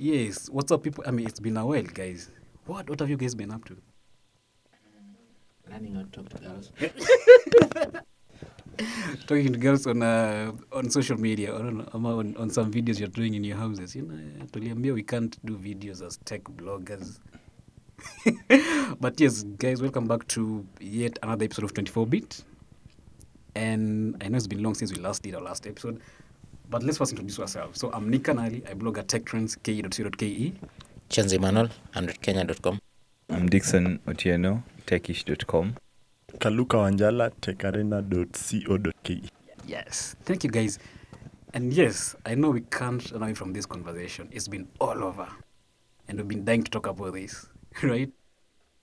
Yes, what's up, people? I mean, it's been a while, guys. What have you guys been up to? Learning how to talk to girls. Talking to girls on social media or on some videos you're doing in your houses. You know, tuliambia we can't do videos as tech bloggers. But yes, guys, welcome back to yet another episode of 24 Bit. And I know it's been long since we last did our last episode, but let's first introduce ourselves. So I'm Nick Nali. I blog at techtrends.ke. Chenze Manoah, androidkenya.com. I'm Dixon Otieno, techish.com. Kaluka Wanjala, techarena.co.ke. Yes, thank you guys. And yes, I know we can't run away from this conversation. It's been all over, and we've been dying to talk about this, right?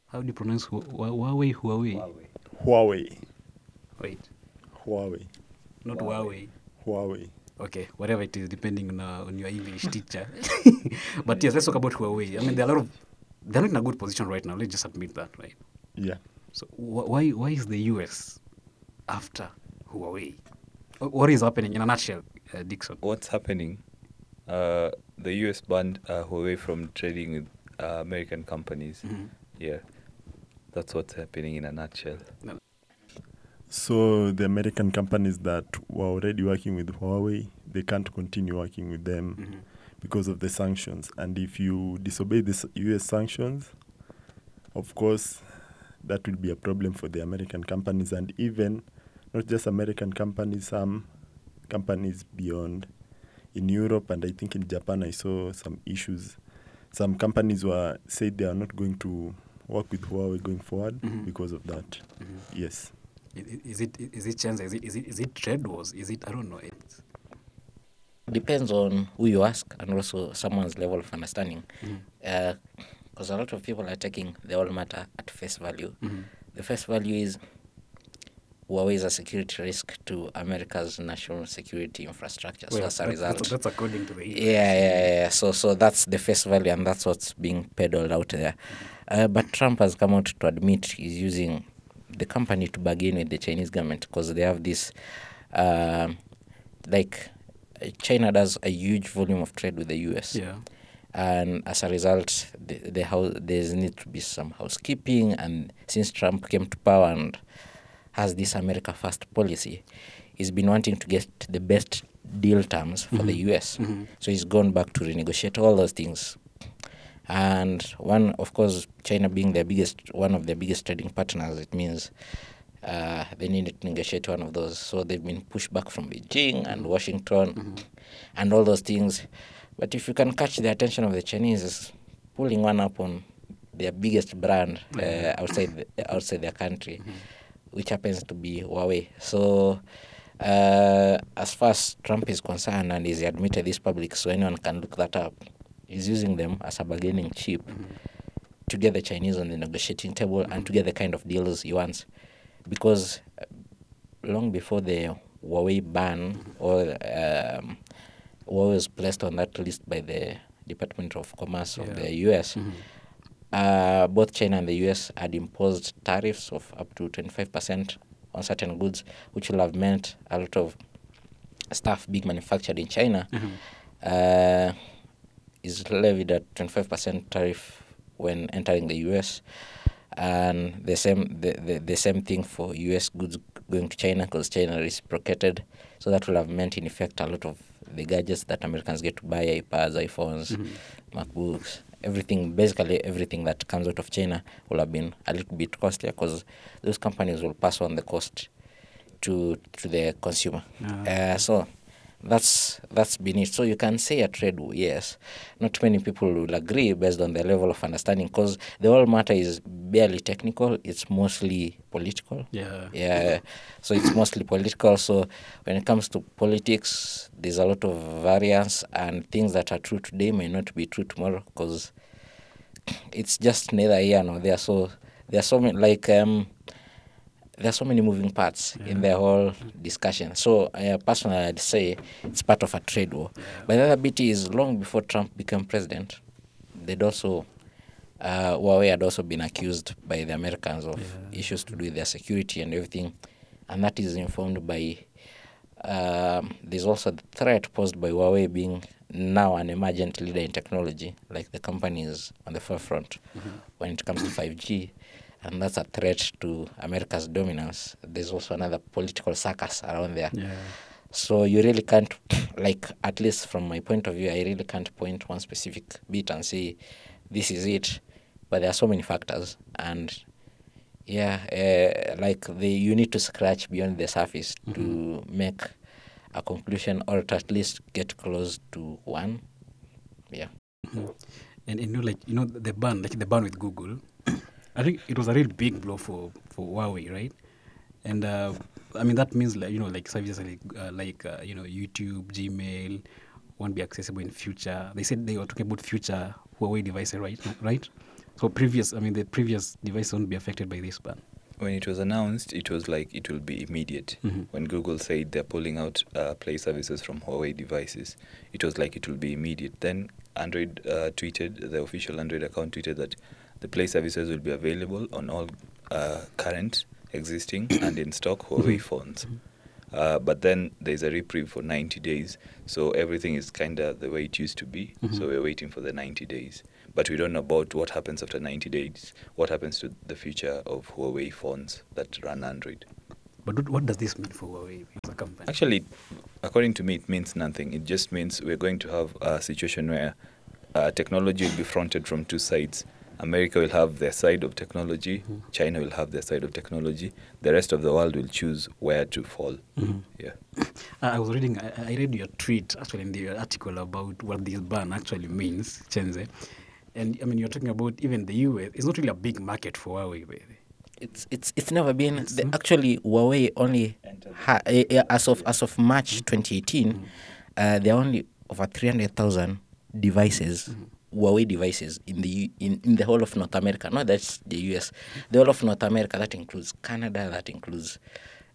How do you pronounce Huawei? Wait. Huawei. Not Huawei. Huawei. Okay, whatever it is, depending on your English teacher. But yes, let's talk about Huawei. I mean, they're not in a good position right now. Let's just admit that, right? Yeah. So why is the US after Huawei? What is happening in a nutshell, Dixon? What's happening? The US banned Huawei from trading with American companies. Mm-hmm. Yeah, that's what's happening in a nutshell. No. So the American companies that were already working with Huawei, they can't continue working with them mm-hmm. because of the sanctions. And if you disobey the U.S. sanctions, of course, that will be a problem for the American companies. And even not just American companies, some companies beyond. In Europe and I think in Japan, I saw some issues. Some companies said they are not going to work with Huawei going forward mm-hmm. because of that. Mm-hmm. Yes. Is it chance? Is it trade wars? Is it, I don't know. It depends on who you ask and also someone's level of understanding. Because mm-hmm. A lot of people are taking the whole matter at face value. Mm-hmm. The face value is Huawei is a security risk to America's national security infrastructure. Well, so as a result, that's according to the EU. Yeah. So that's the face value, and that's what's being peddled out there. But Trump has come out to admit he's using the company to bargain with the Chinese government, because they have this, China does a huge volume of trade with the US. Yeah. And as a result, there's need to be some housekeeping. And since Trump came to power and has this America First policy, he's been wanting to get the best deal terms for mm-hmm. the US. Mm-hmm. So he's gone back to renegotiate all those things. And one, of course, China being one of the biggest trading partners, it means they need to negotiate one of those. So they've been pushed back from Beijing and Washington mm-hmm. and all those things. But if you can catch the attention of the Chinese, is pulling one up on their biggest brand mm-hmm. outside their country, mm-hmm. which happens to be Huawei. So as far as Trump is concerned, and he's admitted this public, so anyone can look that up, is using them as a bargaining chip mm-hmm. to get the Chinese on the negotiating table mm-hmm. and to get the kind of deals he wants. Because long before the Huawei ban or Huawei was placed on that list by the Department of Commerce of the U.S., mm-hmm. Both China and the U.S. had imposed tariffs of up to 25% on certain goods, which will have meant a lot of stuff being manufactured in China. Mm-hmm. Is levied at 25% tariff when entering the US, and the same thing for US goods going to China, because China reciprocated. So that will have meant, in effect, a lot of the gadgets that Americans get to buy, iPads, iPhones, mm-hmm. MacBooks, basically everything that comes out of China will have been a little bit costlier, because those companies will pass on the cost to the consumer. So that's been it. So you can say a trade war, yes. Not many people will agree based on the level of understanding, because the whole matter is barely technical. It's mostly political. Yeah. So it's mostly political. So when it comes to politics, there's a lot of variance, and things that are true today may not be true tomorrow, because it's just neither here nor there. So there are so many there are so many moving parts in the whole discussion. So personally, I'd say it's part of a trade war. Yeah. But the other bit is, long before Trump became president, Huawei had also been accused by the Americans of issues to do with their security and everything. And that is informed by, there's also the threat posed by Huawei being now an emergent leader in technology, like the company is on the forefront when it comes to 5G, and that's a threat to America's dominance. There's also another political circus around there. Yeah. So you really can't, like, at least from my point of view, I really can't point one specific bit and say this is it. But there are so many factors, and you need to scratch beyond the surface to make a conclusion, or to at least get close to one. Yeah. Mm-hmm. And the ban with Google, I think it was a real big blow for Huawei, right? And that means services YouTube, Gmail won't be accessible in future. They said they were talking about future Huawei devices, right? Right. So the previous device won't be affected by this ban. When it was announced, it was like it will be immediate. Mm-hmm. When Google said they're pulling out Play services from Huawei devices, it was like it will be immediate. Then Android tweeted, the official Android account tweeted that the Play services will be available on all current, existing, and in stock Huawei phones. Mm-hmm. But then there's a reprieve for 90 days, so everything is kind of the way it used to be. Mm-hmm. So we're waiting for the 90 days. But we don't know about what happens after 90 days, what happens to the future of Huawei phones that run Android. But what does this mean for Huawei as a company? Actually, according to me, it means nothing. It just means we're going to have a situation where technology will be fronted from two sides. America will have their side of technology, China will have their side of technology, the rest of the world will choose where to fall. Mm-hmm. Yeah. I read your tweet, actually, in the article about what this ban actually means, Chenze. And you're talking about even the US. It's not really a big market for Huawei, really. It's never been. Actually, Huawei only as of March 2018, there are only over 300,000 devices, Huawei devices in the whole of North America. No, that's the US. The whole of North America, that includes Canada, that includes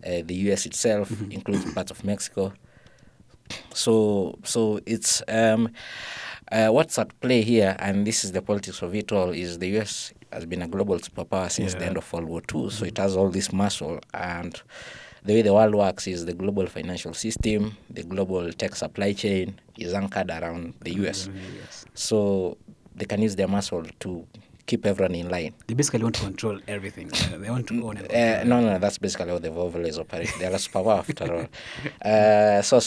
the US itself, includes parts of Mexico. So it's what's at play here, and this is the politics of it all, is the U.S. has been a global superpower since the end of World War II, so it has all this muscle, and the way the world works is the global financial system, the global tech supply chain is anchored around the U.S. So they can use their muscle to keep everyone in line. They basically want to control everything. They want to own it. No, that's basically how the always operate. They are a superpower after all.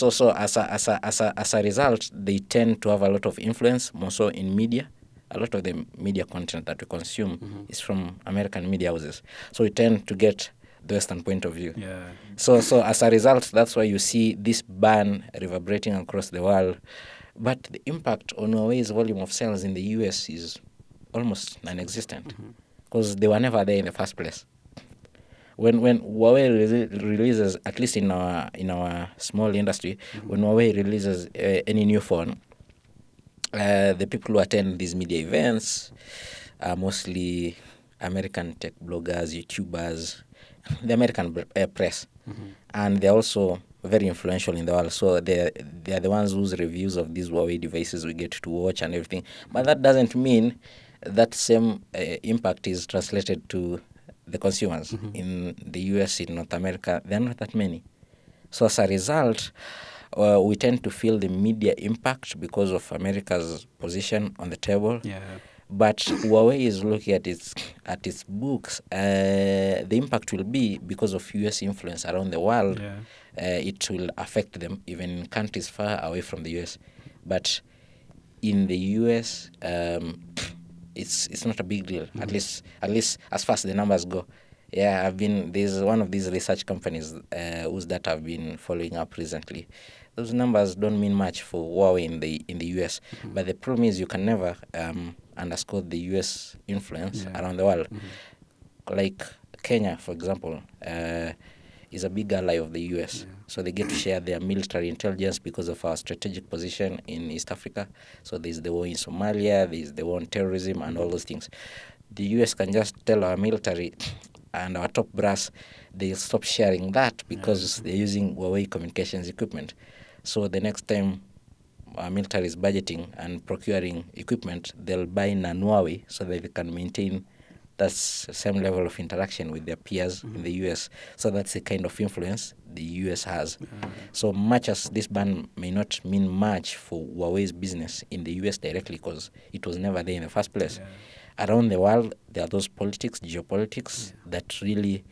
So as a result, they tend to have a lot of influence, more so in media. A lot of the media content that we consume is from American media houses. So we tend to get the Western point of view. Yeah. So as a result, that's why you see this ban reverberating across the world. But the impact on Huawei's volume of sales in the US is almost non-existent, because they were never there in the first place. When Huawei releases, at least in our small industry, when Huawei releases any new phone, the people who attend these media events are mostly American tech bloggers, YouTubers, the American press, and they're also very influential in the world. So they're the ones whose reviews of these Huawei devices we get to watch and everything. But that doesn't mean that same impact is translated to the consumers. In the US, in North America, there are not that many. So as a result, we tend to feel the media impact because of America's position on the table. Yeah. But Huawei is looking at its books. The impact will be because of US influence around the world. Yeah. It will affect them even in countries far away from the US. But in the US, it's not a big deal, at least as far as the numbers go. Yeah, there's one of these research companies whose data I've been following up recently. Those numbers don't mean much for Huawei in the US, but the problem is you can never underscore the US influence around the world. Like Kenya, for example, is a big ally of the US. Yeah. So they get to share their military intelligence because of our strategic position in East Africa. So there's the war in Somalia, there's the war on terrorism and all those things. The US can just tell our military and our top brass, they'll stop sharing that because they're using Huawei communications equipment. So the next time our military is budgeting and procuring equipment, they'll buy non-Huawei so that they can maintain that's the same level of interaction with their peers in the US. So that's the kind of influence the US has. So much as this ban may not mean much for Huawei's business in the US directly, because it was never there in the first place, around the world there are those politics, geopolitics that really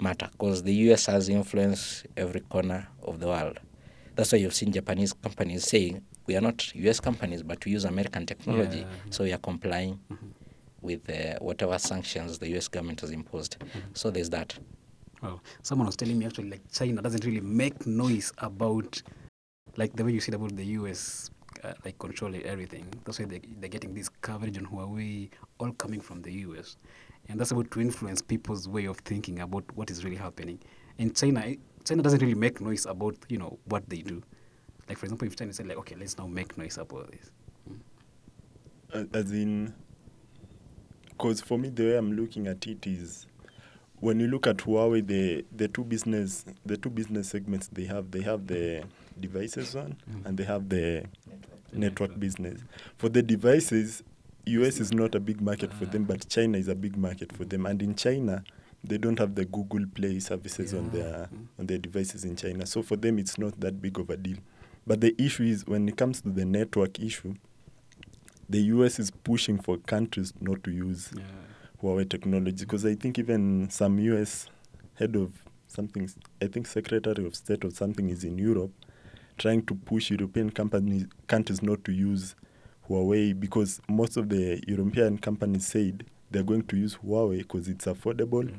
matter, because the US has influence every corner of the world. That's why you've seen Japanese companies saying, we are not US companies, but we use American technology, so we are complying with whatever sanctions the US government has imposed. So there's that. Well, someone was telling me actually, like, China doesn't really make noise about, like, the way you said about the US, like, controlling everything. That's why they're getting this coverage on Huawei, all coming from the US. And that's about to influence people's way of thinking about what is really happening. And China doesn't really make noise about, you know, what they do. Like, for example, if China said, like, okay, let's now make noise about this. As in, because for me, the way I'm looking at it is, when you look at Huawei, the two business segments they have the devices one and they have the network business. For the devices, US is not a big market for them, but China is a big market for them. And in China, they don't have the Google Play services on their devices in China. So for them, it's not that big of a deal. But the issue is, when it comes to the network issue, the US is pushing for countries not to use Huawei technology, because I think even some US head of something, I think Secretary of State or something, is in Europe trying to push European countries not to use Huawei, because most of the European companies said they're going to use Huawei because it's affordable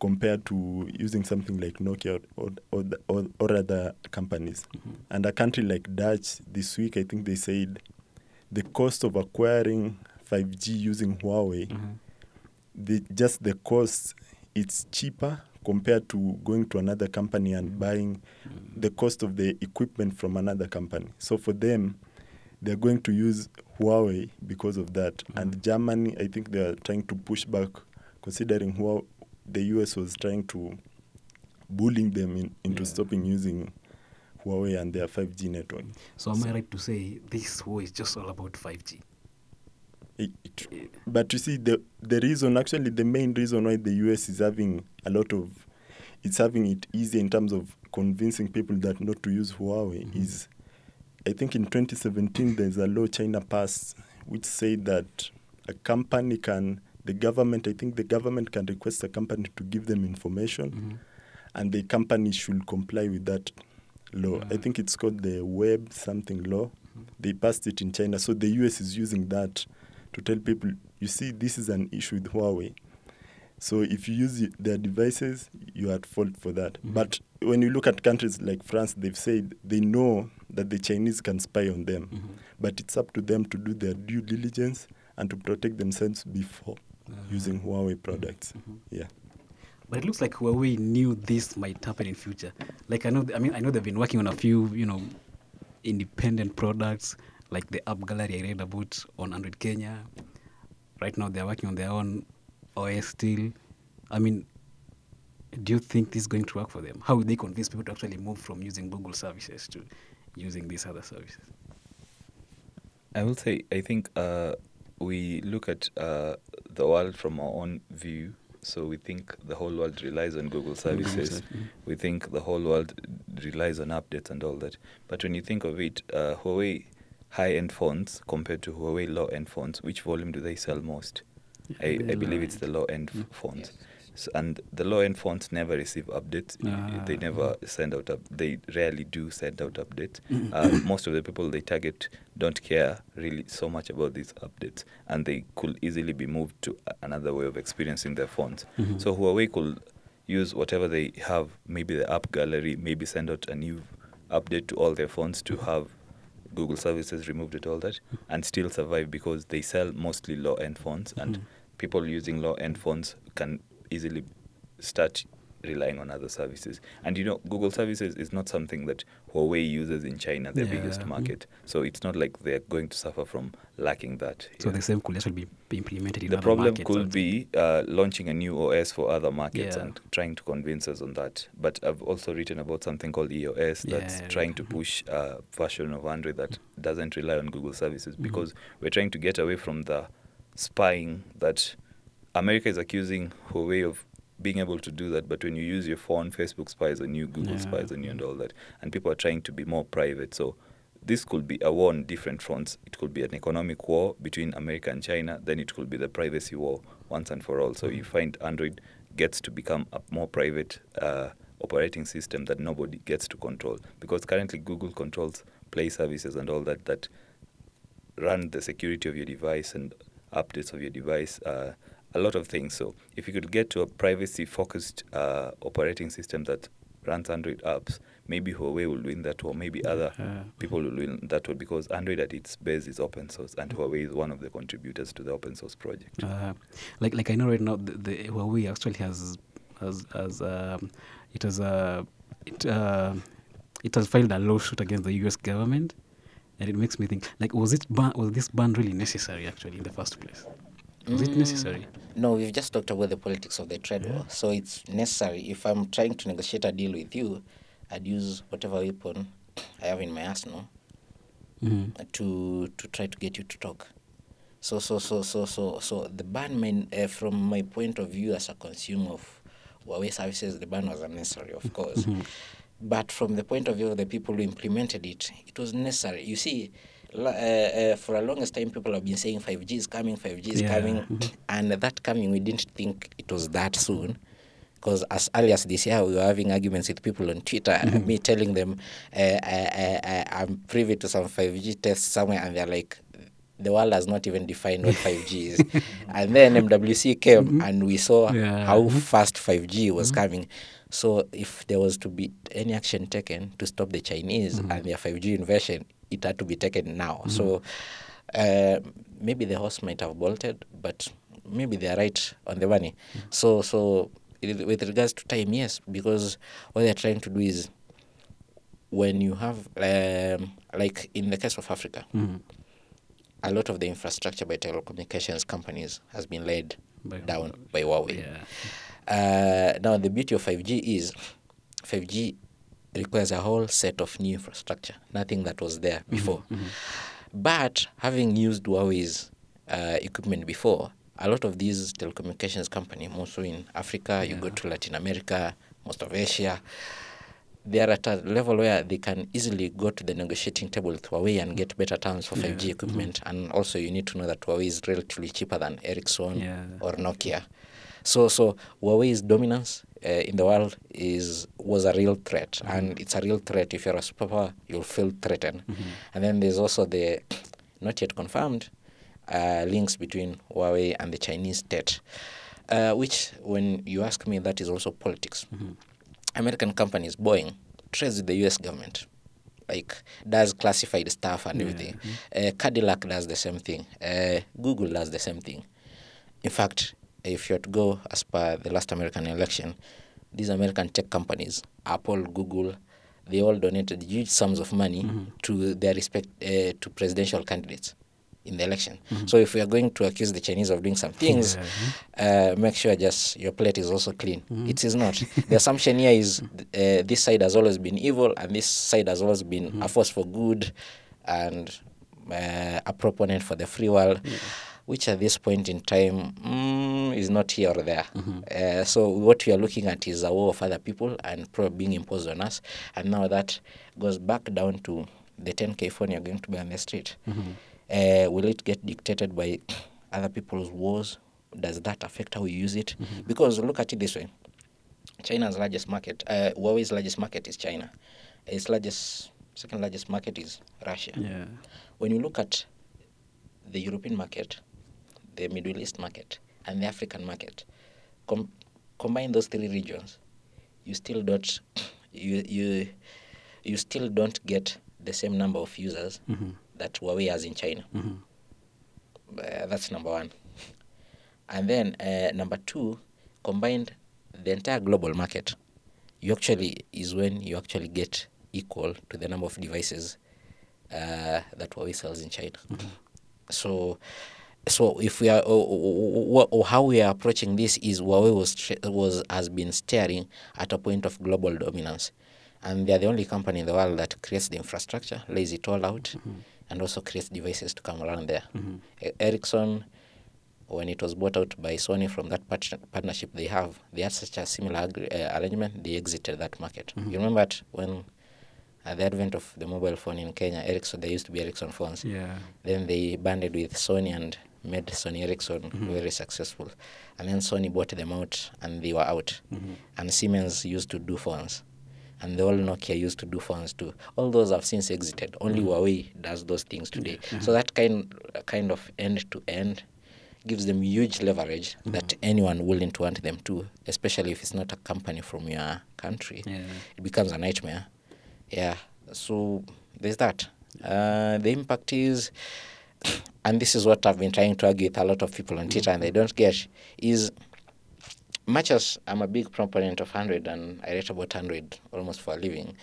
compared to using something like Nokia or other companies. And a country like Dutch this week, I think they said the cost of acquiring 5G using Huawei, the cost, it's cheaper compared to going to another company and buying the cost of the equipment from another company. So for them, they're going to use Huawei because of that. And Germany, I think they are trying to push back, considering the US was trying to bullying them into stopping using Huawei and their 5G network. So am I right to say this war is just all about 5G? But you see, the reason, actually the main reason why the US is having it's having it easy in terms of convincing people that not to use Huawei is, I think in 2017 there's a law China passed which said that the government can request a company to give them information and the company should comply with that law. I think it's called the Web something law. They passed it in China. So the US is using that to tell people, you see, this is an issue with Huawei. So if you use their devices, you are at fault for that. But when you look at countries like France, they've said they know that the Chinese can spy on them. But it's up to them to do their due diligence and to protect themselves before using Huawei products. But it looks like Huawei knew this might happen in future. Like, I know they've been working on a few, you know, independent products, like the App Gallery I read about on Android Kenya. Right now they're working on their own OS still. I mean, do you think this is going to work for them? How will they convince people to actually move from using Google services to using these other services? I will say, I think we look at the world from our own view. So we think the whole world relies on Google services. We think the whole world relies on updates and all that. But when you think of it, Huawei high-end phones compared to Huawei low-end phones, which volume do they sell most? I believe it's the low-end phones. So, and the low-end phones never receive updates. They never send out they rarely do send out updates. Most of the people they target don't care really so much about these updates, and they could easily be moved to another way of experiencing their phones. So Huawei could use whatever they have, maybe the App Gallery, maybe send out a new update to all their phones to have Google services removed it, all that, and still survive, because they sell mostly low-end phones, and people using low-end phones can easily start relying on other services. And, you know, Google services is not something that Huawei uses in China, their biggest market. So it's not like they're going to suffer from lacking that. So the same could actually be implemented in other markets. The problem could be launching a new OS for other markets and trying to convince us on that. But I've also written about something called EOS that's trying to push a version of Android that doesn't rely on Google services, because we're trying to get away from the spying that America is accusing Huawei of being able to do that, but when you use your phone, Facebook spies on you, Google spies on you and all that, and people are trying to be more private. So this could be a war on different fronts. It could be an economic war between America and China, then it could be the privacy war once and for all. So you find Android gets to become a more private operating system that nobody gets to control, because currently Google controls Play services and all that that run the security of your device and updates of your device, a lot of things. So if you could get to a privacy-focused operating system that runs Android apps, maybe Huawei will win that war, maybe other people will win that war, because Android at its base is open source, and Huawei is one of the contributors to the open source project. Like I know right now, the Huawei actually has filed a lawsuit against the U.S. government, and it makes me think, like, was this ban really necessary actually in the first place? Was it necessary? No, we've just talked about the politics of the trade war. So it's necessary. If I'm trying to negotiate a deal with you, I'd use whatever weapon I have in my arsenal to try to get you to talk. So the ban, from my point of view as a consumer of Huawei services, the ban was unnecessary, of course. But from the point of view of the people who implemented it, it was necessary. You see, for a longest time, people have been saying 5G is coming, 5G is coming. And that coming, we didn't think it was that soon. Because as early as this year, we were having arguments with people on Twitter, and me telling them I'm privy to some 5G tests somewhere, and they're like, the world has not even defined what 5G is. And then MWC came, and we saw how fast 5G was coming. So if there was to be any action taken to stop the Chinese and their 5G invasion, it had to be taken now. So maybe the horse might have bolted, but maybe they're right on the money. So with regards to time, yes, because what they're trying to do is, when you have, like in the case of Africa, a lot of the infrastructure by telecommunications companies has been laid down by Huawei. Yeah. Now, the beauty of 5G is 5G requires a whole set of new infrastructure, nothing that was there before. But having used Huawei's equipment before, a lot of these telecommunications companies, mostly in Africa, you go to Latin America, most of Asia, they are at a level where they can easily go to the negotiating table with Huawei and get better terms for 5G equipment. And also you need to know that Huawei is relatively cheaper than Ericsson or Nokia. So Huawei's dominance in the world was a real threat, and it's a real threat. If you're a superpower, you'll feel threatened. And then there's also the not yet confirmed links between Huawei and the Chinese state, which, when you ask me, that is also politics. American companies, Boeing, trades with the U.S. government, like does classified stuff and everything. Cadillac does the same thing. Google does the same thing. In fact, if you had to go as per the last American election, these American tech companies, Apple, Google, they all donated huge sums of money to their respect to presidential candidates in the election. So if we are going to accuse the Chinese of doing some things, make sure just your plate is also clean. It is not. The assumption here is this side has always been evil and this side has always been a force for good and a proponent for the free world, which at this point in time is not here or there. So what we are looking at is a war of other people and probably being imposed on us. And now that goes back down to the 10K phone you're going to buy on the street. Will it get dictated by other people's wars? Does that affect how we use it? Because look at it this way. China's largest market, Huawei's largest market is China. Its second largest market is Russia. When you look at the European market, the Middle East market, and the African market, combine those three regions, you still don't get the same number of users that Huawei has in China. That's number one. And then number two, combined the entire global market, you actually is when you actually get equal to the number of devices that Huawei sells in China. So if we are how we are approaching this is Huawei has been staring at a point of global dominance, and they are the only company in the world that creates the infrastructure, lays it all out, and also creates devices to come around there. Ericsson when it was bought out by Sony from that partnership they have, they had such a similar arrangement, they exited that market. Mm-hmm. You remember that when at the advent of the mobile phone in Kenya, Ericsson, there used to be Ericsson phones. Yeah. Then they banded with Sony and made Sony Ericsson mm-hmm. very successful. And then Sony bought them out and they were out. Mm-hmm. And Siemens used to do phones. And the old Nokia used to do phones too. All those have since exited. Only mm-hmm. Huawei does those things today. Mm-hmm. So that kind of end-to-end gives them huge leverage mm-hmm. that anyone wouldn't want them to, especially if it's not a company from your country. Yeah. It becomes a nightmare. Yeah, so there's that. The impact is, and this is what I've been trying to argue with a lot of people on mm-hmm. Twitter and they don't get, is much as I'm a big proponent of Android and I write about Android almost for a living,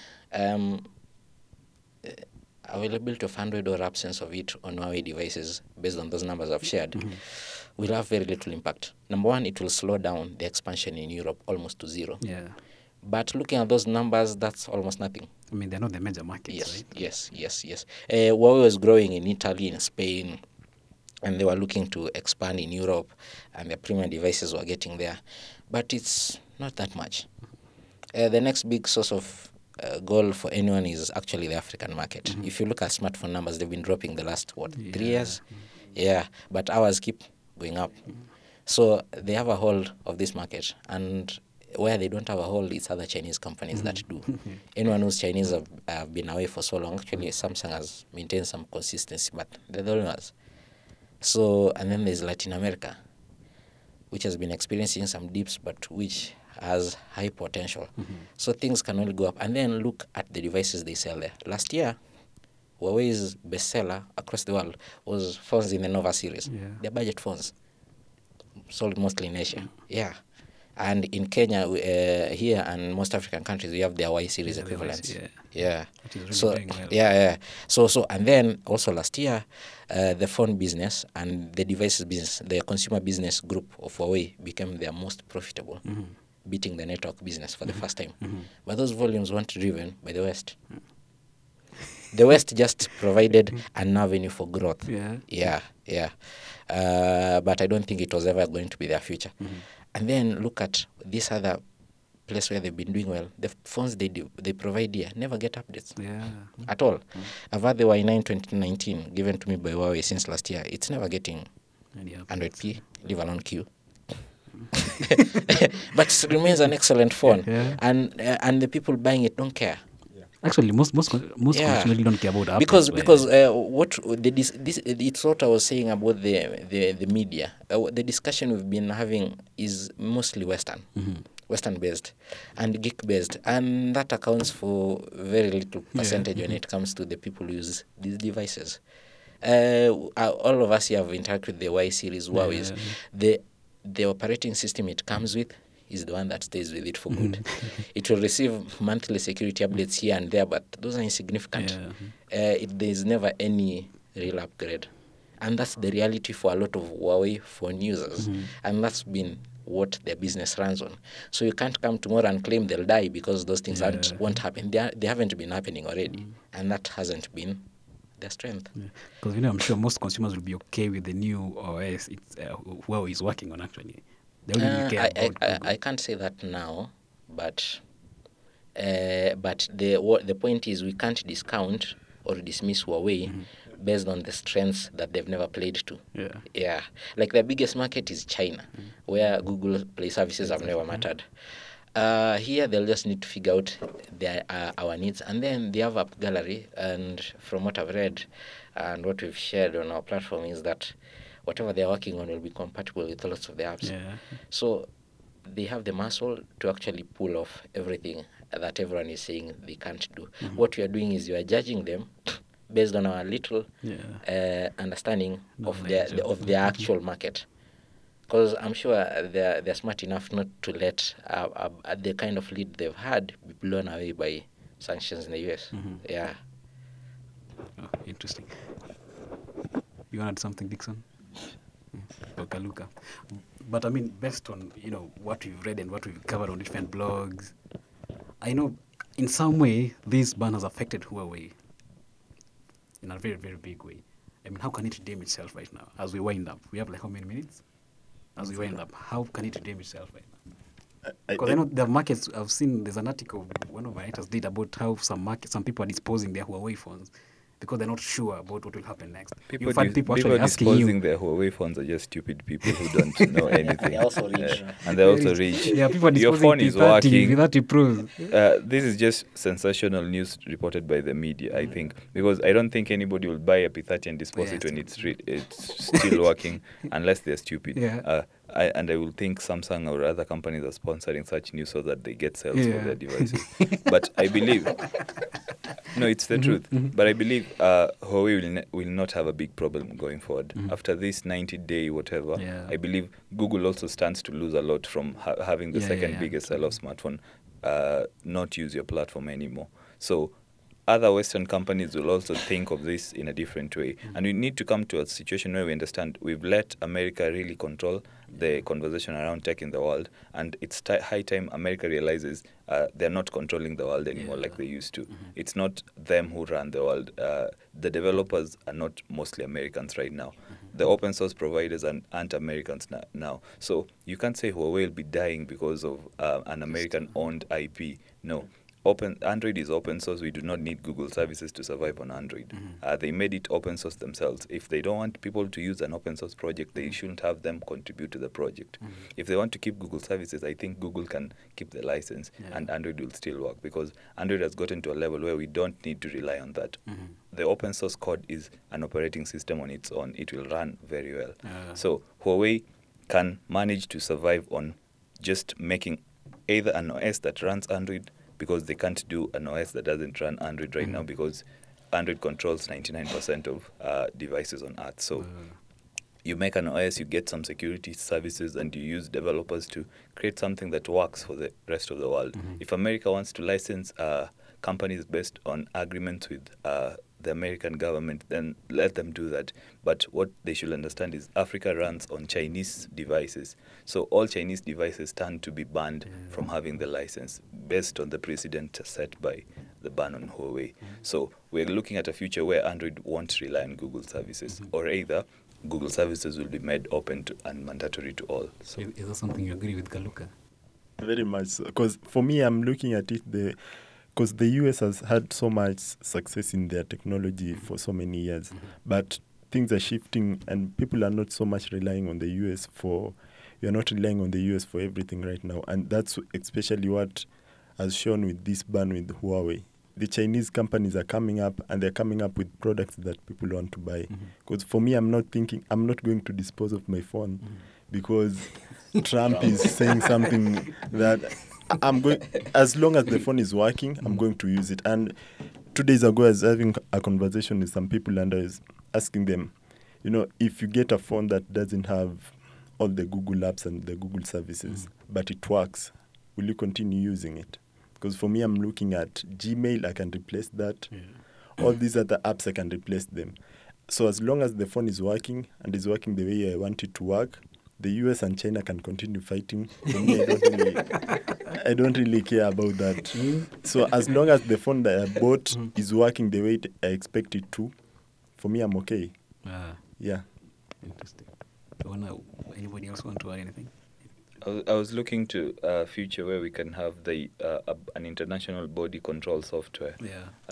availability of Android or absence of it on Huawei devices based on those numbers I've shared mm-hmm. will have very little impact. Number one, it will slow down the expansion in Europe almost to zero. Yeah. But looking at those numbers, that's almost nothing. I mean, they're not the major markets, yes, right? Yes. Huawei was growing in Italy, in Spain, and they were looking to expand in Europe, and their premium devices were getting there. But it's not that much. The next big source of goal for anyone is actually the African market. Mm-hmm. If you look at smartphone numbers, they've been dropping the last, 3 years? Mm-hmm. Yeah, but ours keep going up. Mm-hmm. So they have a hold of this market, and where they don't have a hold, it's other Chinese companies mm-hmm. that do. Mm-hmm. Anyone who's Chinese have been away for so long. Actually, Samsung has maintained some consistency, but they're the only ones. So, and then there's Latin America, which has been experiencing some dips, but which has high potential. Mm-hmm. So things can only go up. And then look at the devices they sell there. Last year, Huawei's bestseller across the world was phones in the Nova series. Yeah. They're budget phones, sold mostly in Asia. Yeah. And in Kenya, here and most African countries, we have the Y series equivalents. Yeah. Really so well. So and then also last year, the phone business and the devices business, the consumer business group of Huawei became their most profitable, mm-hmm. beating the network business for the first time. Mm-hmm. But those volumes weren't driven by the West. The West just provided an avenue for growth. Yeah. But I don't think it was ever going to be their future. Mm-hmm. And then look at this other place where they've been doing well. The phones they provide here never get updates at all. Mm-hmm. I've had the Y9 2019 given to me by Huawei since last year. It's never getting 100p, leave alone Q. But it remains an excellent phone. Yeah. And the people buying it don't care. Actually, most consumers don't care about Apple because what it's what I was saying about the media. The discussion we've been having is mostly Western, mm-hmm. Western based, and geek based, and that accounts for very little percentage when it comes to the people who use these devices. All of us here have interacted with the Y series, Huawei's. Yeah. The operating system it comes with is the one that stays with it for good. It will receive monthly security updates here and there, but those are insignificant. There's never any real upgrade. And that's the reality for a lot of Huawei phone users. Mm-hmm. And that's been what their business runs on. So you can't come tomorrow and claim they'll die because those things won't happen. They haven't been happening already. Mm-hmm. And that hasn't been their strength. Because I'm sure most consumers will be okay with the new OS Huawei is working on actually. I can't say that now, but the point is we can't discount or dismiss Huawei based on the strengths that they've never played to. Yeah. Like their biggest market is China, where Google Play services have never mattered. Here they'll just need to figure out our needs, and then they have App Gallery. And from what I've read and what we've shared on our platform is that whatever they're working on will be compatible with lots of the apps. Yeah. So they have the muscle to actually pull off everything that everyone is saying they can't do. Mm-hmm. What we are doing is we are judging them based on our little understanding of their actual market. Because I'm sure they're smart enough not to let the kind of lead they've had be blown away by sanctions in the US. Mm-hmm. Yeah. Oh, interesting. You want to add something, Dixon? Kaluka. But I mean, based on what we've read and what we've covered on different blogs, I know in some way this ban has affected Huawei in a very, very big way. I mean, how can it redeem itself right now as we wind up? We have like how many minutes? as we wind up? How can it redeem itself right now? Because I know the markets, I've seen there's an article one of my writers did about how some people are disposing their Huawei phones because they're not sure about what will happen next. People, people actually disposing their Huawei phones are just stupid people who don't know anything. They're also rich. And they're also rich. Yeah, people are disposing your phone is working. That improves. This is just sensational news reported by the media, I think, because I don't think anybody will buy a P30 and dispose it when it's still working, unless they're stupid. Yeah. I will think Samsung or other companies are sponsoring such news so that they get sales for their devices. But I believe, no, it's the truth. But I believe Huawei will not have a big problem going forward. After this 90-day whatever, I believe Google also stands to lose a lot from having the second biggest seller of smartphone not use your platform anymore. So other Western companies will also think of this in a different way. And we need to come to a situation where we understand we've let America really control the conversation around tech in the world. And it's high time America realizes they're not controlling the world anymore like they used to. It's not them who run the world. The developers are not mostly Americans right now. The open source providers aren't Americans now. So you can't say Huawei will be dying because of an American-owned IP. No. Android is open source. We do not need Google services to survive on Android. They made it open source themselves. If they don't want people to use an open source project, they shouldn't have them contribute to the project. If they want to keep Google services, I think Google can keep the license and Android will still work, because Android has gotten to a level where we don't need to rely on that. The open source code is an operating system on its own. It will run very well. So Huawei can manage to survive on just making either an OS that runs Android, because they can't do an OS that doesn't run Android right now, because Android controls 99% of devices on Earth. So you make an OS, you get some security services, and you use developers to create something that works for the rest of the world. If America wants to license companies based on agreements with the American government, then let them do that. But what they should understand is Africa runs on Chinese devices. So all Chinese devices tend to be banned from having the license based on the precedent set by the ban on Huawei. So we're looking at a future where Android won't rely on Google services, or either Google services will be made open to and mandatory to all. So is that something you agree with, Kaluka? Very much so. Because for me, I'm looking at it because the US has had so much success in their technology for so many years, but things are shifting and people are not so much relying on the US for everything right now. And that's especially what has shown with this ban with Huawei. The Chinese companies are coming up, and they're coming up with products that people want to buy. Because for me, I'm not going to dispose of my phone because Trump is saying something that... I'm going, as long as the phone is working, I'm going to use it. And 2 days ago, I was having a conversation with some people, and I was asking them, if you get a phone that doesn't have all the Google apps and the Google services, but it works, will you continue using it? Because for me, I'm looking at Gmail, I can replace that. All these other apps, I can replace them. So as long as the phone is working and is working the way I want it to work, the US and China can continue fighting. For me, I don't really care about that. So as long as the phone that I bought is working the way I expect it to, for me, I'm okay. Yeah. Interesting. Anybody else want to add anything? I was looking to a future where we can have an international body control software,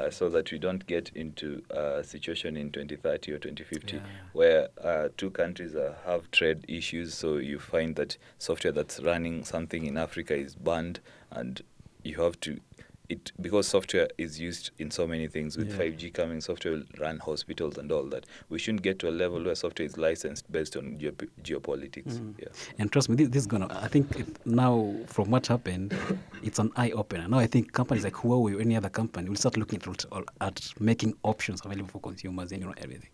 so that we don't get into a situation in 2030 or 2050 where two countries have trade issues. So you find that software that's running something in Africa is banned, and you have to. Because software is used in so many things. With 5G coming, software will run hospitals and all that. We shouldn't get to a level where software is licensed based on geopolitics. And trust me, this is going to... I think now, from what happened, it's an eye-opener. Now I think companies like Huawei or any other company will start looking at making options available for consumers and everything.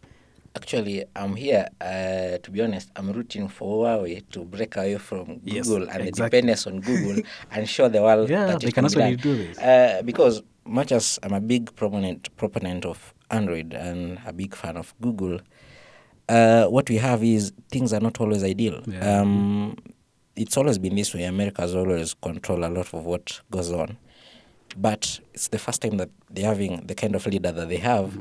Actually, I'm here, to be honest, I'm rooting for Huawei to break away from Google the dependence on Google and show the world that they can also do this. Because much as I'm a big proponent of Android and a big fan of Google, what we have is things are not always ideal. It's always been this way. America has always controlled a lot of what goes on. But it's the first time that they're having the kind of leader that they have.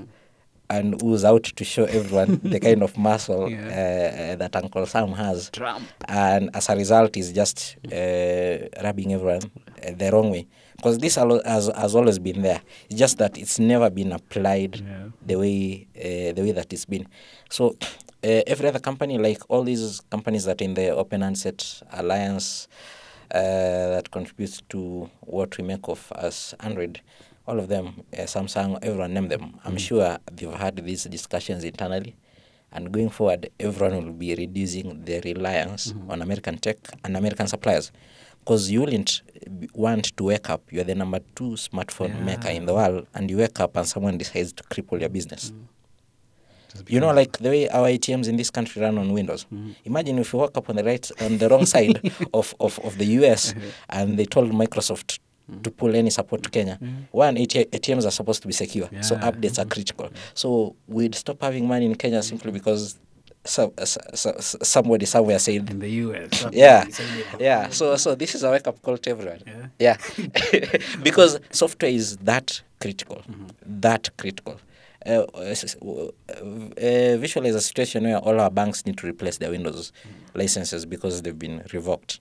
and who's out to show everyone the kind of muscle that Uncle Sam has. Trump. And as a result, is just rubbing everyone the wrong way. Because this has always been there. It's just that it's never been applied the way that it's been. So every other company, like all these companies that are in the Open Handset Alliance that contributes to what we make of as Android, all of them, Samsung, everyone name them. I'm sure they've had these discussions internally. And going forward, everyone will be reducing their reliance on American tech and American suppliers. Because you wouldn't want to wake up, you're the number 2 smartphone maker in the world, and you wake up and someone decides to cripple your business. You know, like the way our ATMs in this country run on Windows. Imagine if you woke up on the wrong side of the US and they told Microsoft to pull any support to Kenya. One, ATMs are supposed to be secure, so updates are critical. So we'd stop having money in Kenya simply because somebody somewhere said in the US. So this is a wake up call to everyone. Because software is that critical. Visualize a situation where all our banks need to replace their Windows licenses because they've been revoked.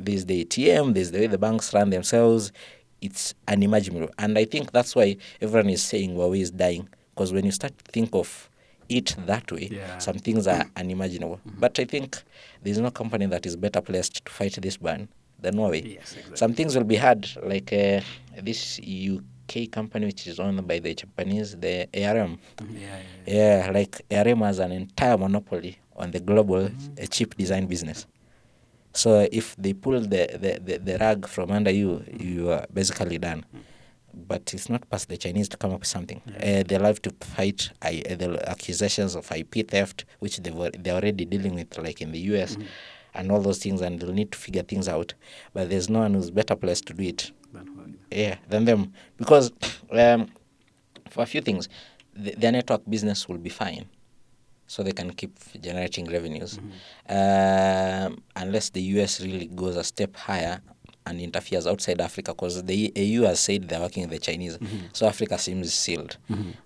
There's the ATM, there's the way the banks run themselves. It's unimaginable. And I think that's why everyone is saying Huawei is dying, because when you start to think of it that way, some things are unimaginable. But I think there's no company that is better placed to fight this ban than Huawei. Yes, exactly. Some things will be hard, like this UK company which is owned by the Japanese, the ARM. Like ARM has an entire monopoly on the global chip design business. So if they pull the rug from under you, you are basically done. But it's not past the Chinese to come up with something. They love to fight the accusations of IP theft, which they're already dealing with, like in the US, and all those things, and they'll need to figure things out. But there's no one who's better placed to do it than them. Because for a few things, their network business will be fine, so they can keep generating revenues, unless the US really goes a step higher and interferes outside Africa, because the EU has said they're working with the Chinese. So Africa seems sealed.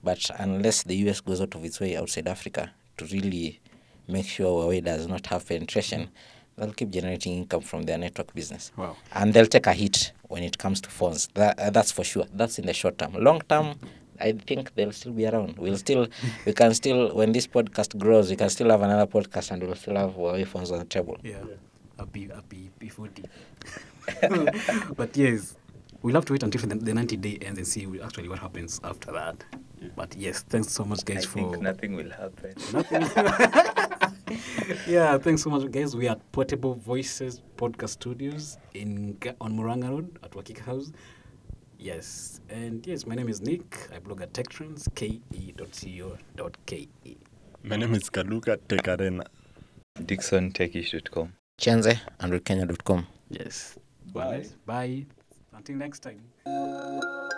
But unless the US goes out of its way outside Africa to really make sure Huawei does not have penetration, they'll keep generating income from their network business. Wow. And they'll take a hit when it comes to phones. That's for sure. That's in the short term. Long term, I think they'll still be around. We can still, when this podcast grows, we can still have another podcast and we'll still have Huawei phones on the table. I'll be P40. But yes, we'll have to wait until the 90-day ends and see actually what happens after that. But yes, thanks so much, guys. I think nothing will happen. Thanks so much, guys. We are at Portable Voices Podcast Studios on Moranga Road at Wakik House. Yes, and yes, my name is Nick. I blog at TechTrends, ke.co.ke. My name is Kaluka Tekarena. DixonTechish.com. Chenze, AndroidKenya.com. Yes. Bye. Bye. Until next time.